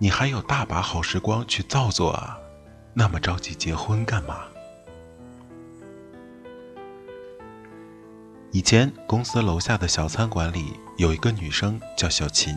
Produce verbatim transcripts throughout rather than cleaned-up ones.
你还有大把好时光去造作啊，那么着急结婚干嘛？以前公司楼下的小餐馆里有一个女生叫小琴，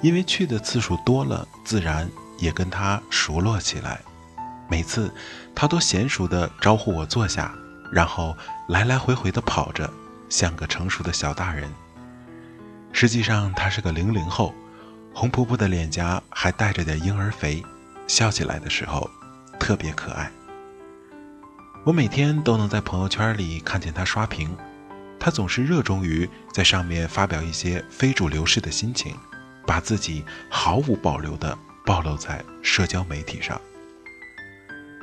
因为去的次数多了，自然也跟她熟络起来。每次她都娴熟地招呼我坐下，然后来来回回地跑着，像个成熟的小大人。实际上她是个零零后，红扑扑的脸颊还带着点婴儿肥，笑起来的时候特别可爱。我每天都能在朋友圈里看见他刷屏，他总是热衷于在上面发表一些非主流式的心情，把自己毫无保留地暴露在社交媒体上。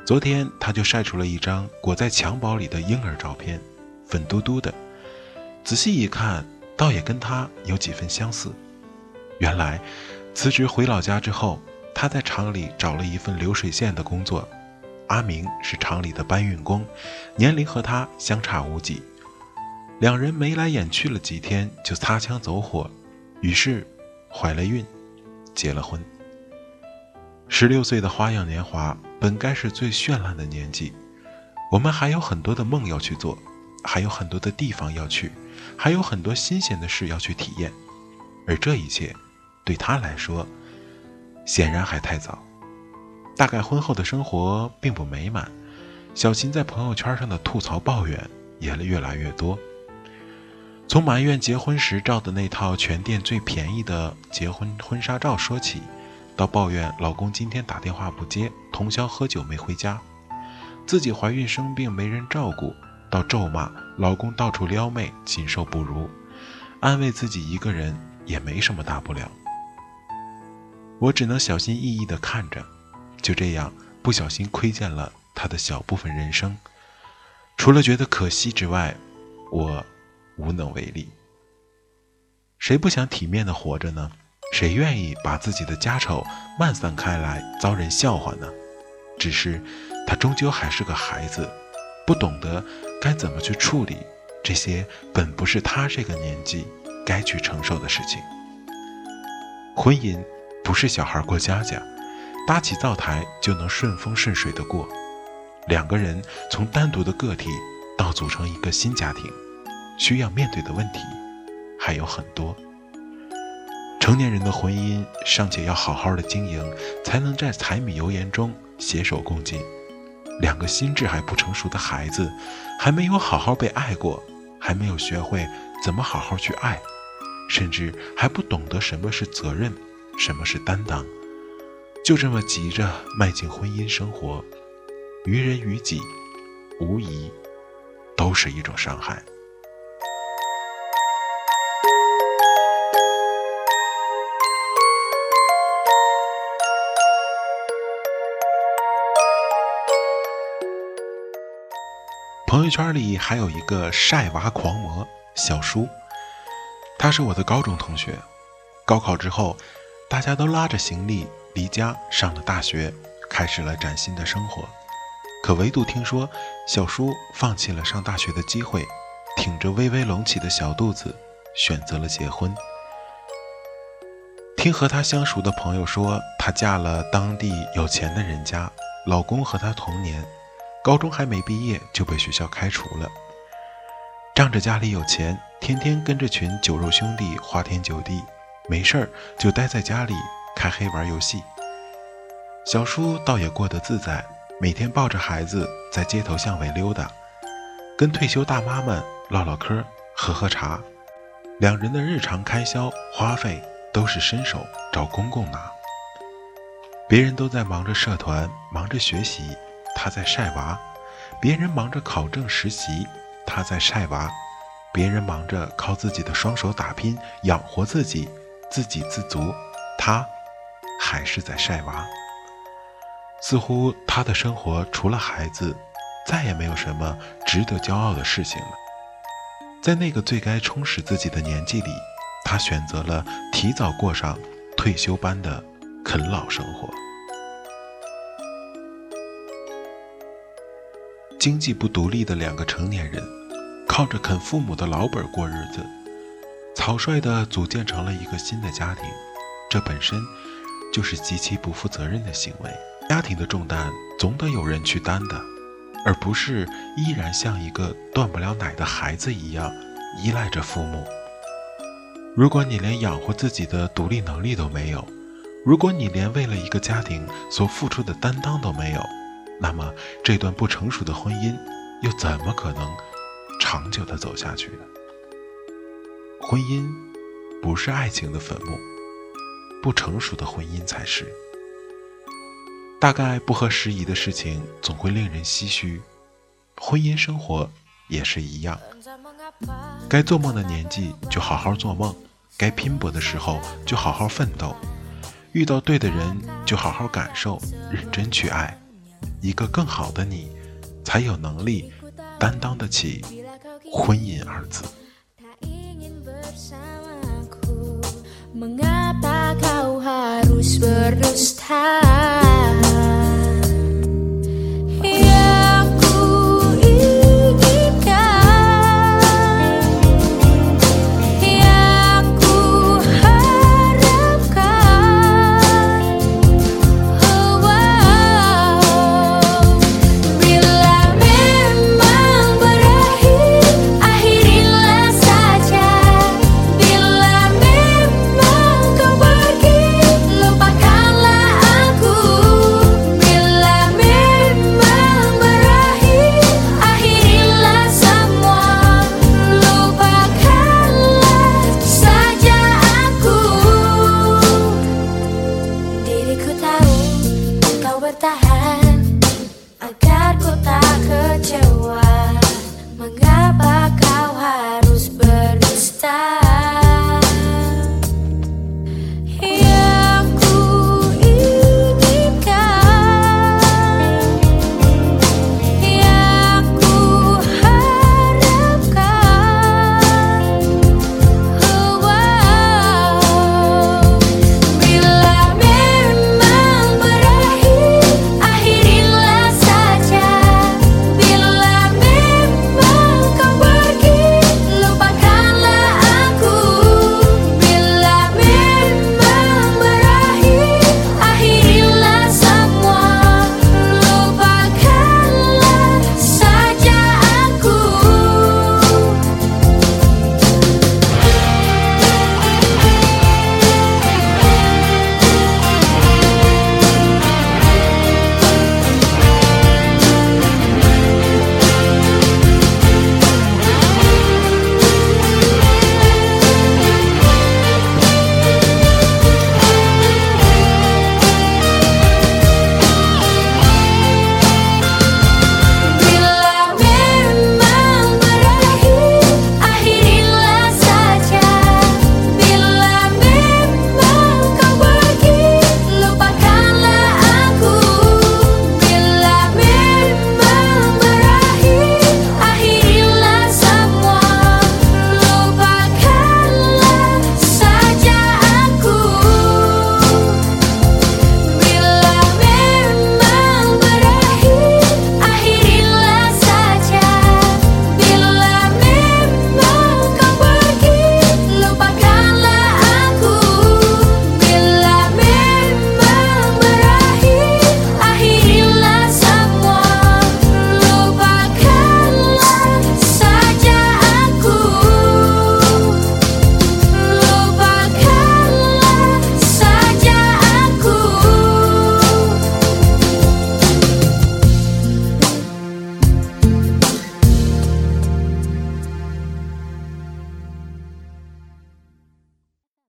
昨天他就晒出了一张裹在襁褓里的婴儿照片，粉嘟嘟的，仔细一看倒也跟他有几分相似。原来辞职回老家之后，他在厂里找了一份流水线的工作。阿明是厂里的搬运工，年龄和他相差无几，两人眉来眼去了几天就擦枪走火，于是怀了孕，结了婚。十六岁的花样年华本该是最绚烂的年纪，我们还有很多的梦要去做，还有很多的地方要去，还有很多新鲜的事要去体验。而这一切对他来说显然还太早。大概婚后的生活并不美满，小琴在朋友圈上的吐槽抱怨也越来越多，从埋怨结婚时照的那套全店最便宜的结婚婚纱照说起，到抱怨老公今天打电话不接，通宵喝酒没回家，自己怀孕生病没人照顾，到咒骂老公到处撩妹禽兽不如，安慰自己一个人也没什么大不了。我只能小心翼翼地看着，就这样不小心窥见了他的小部分人生，除了觉得可惜之外，我无能为力。谁不想体面地活着呢？谁愿意把自己的家丑漫散开来遭人笑话呢？只是他终究还是个孩子，不懂得该怎么去处理这些本不是他这个年纪该去承受的事情。婚姻不是小孩过家家，搭起灶台就能顺风顺水的过。两个人从单独的个体到组成一个新家庭，需要面对的问题还有很多。成年人的婚姻尚且要好好的经营，才能在柴米油盐中携手共进。两个心智还不成熟的孩子，还没有好好被爱过，还没有学会怎么好好去爱，甚至还不懂得什么是责任，什么是担当，就这么急着迈进婚姻生活，于人于己，无疑都是一种伤害。朋友圈里还有一个晒娃狂魔小叔，他是我的高中同学。高考之后，大家都拉着行李离家上了大学，开始了崭新的生活。可唯独听说小叔放弃了上大学的机会，挺着微微隆起的小肚子选择了结婚。听和他相熟的朋友说，他嫁了当地有钱的人家，老公和她同年，高中还没毕业就被学校开除了。仗着家里有钱，天天跟着群酒肉兄弟花天酒地，没事儿就待在家里开黑玩游戏。小叔倒也过得自在，每天抱着孩子在街头巷尾溜达，跟退休大妈们唠唠嗑喝喝茶，两人的日常开销花费都是伸手找公公拿。别人都在忙着社团忙着学习，他在晒娃；别人忙着考证实习，他在晒娃；别人忙着靠自己的双手打拼养活自己，自给自足，他还是在晒娃。似乎他的生活除了孩子再也没有什么值得骄傲的事情了。在那个最该充实自己的年纪里，他选择了提早过上退休般的啃老生活。经济不独立的两个成年人，靠着啃父母的老本过日子，草率地组建成了一个新的家庭，这本身就是极其不负责任的行为。家庭的重担总得有人去担的，而不是依然像一个断不了奶的孩子一样依赖着父母。如果你连养活自己的独立能力都没有，如果你连为了一个家庭所付出的担当都没有，那么这段不成熟的婚姻又怎么可能长久地走下去呢？婚姻不是爱情的坟墓，不成熟的婚姻才是。大概不合时宜的事情总会令人唏嘘，婚姻生活也是一样。该做梦的年纪就好好做梦，该拼搏的时候就好好奋斗，遇到对的人就好好感受，认真去爱。一个更好的你，才有能力担当得起婚姻二字。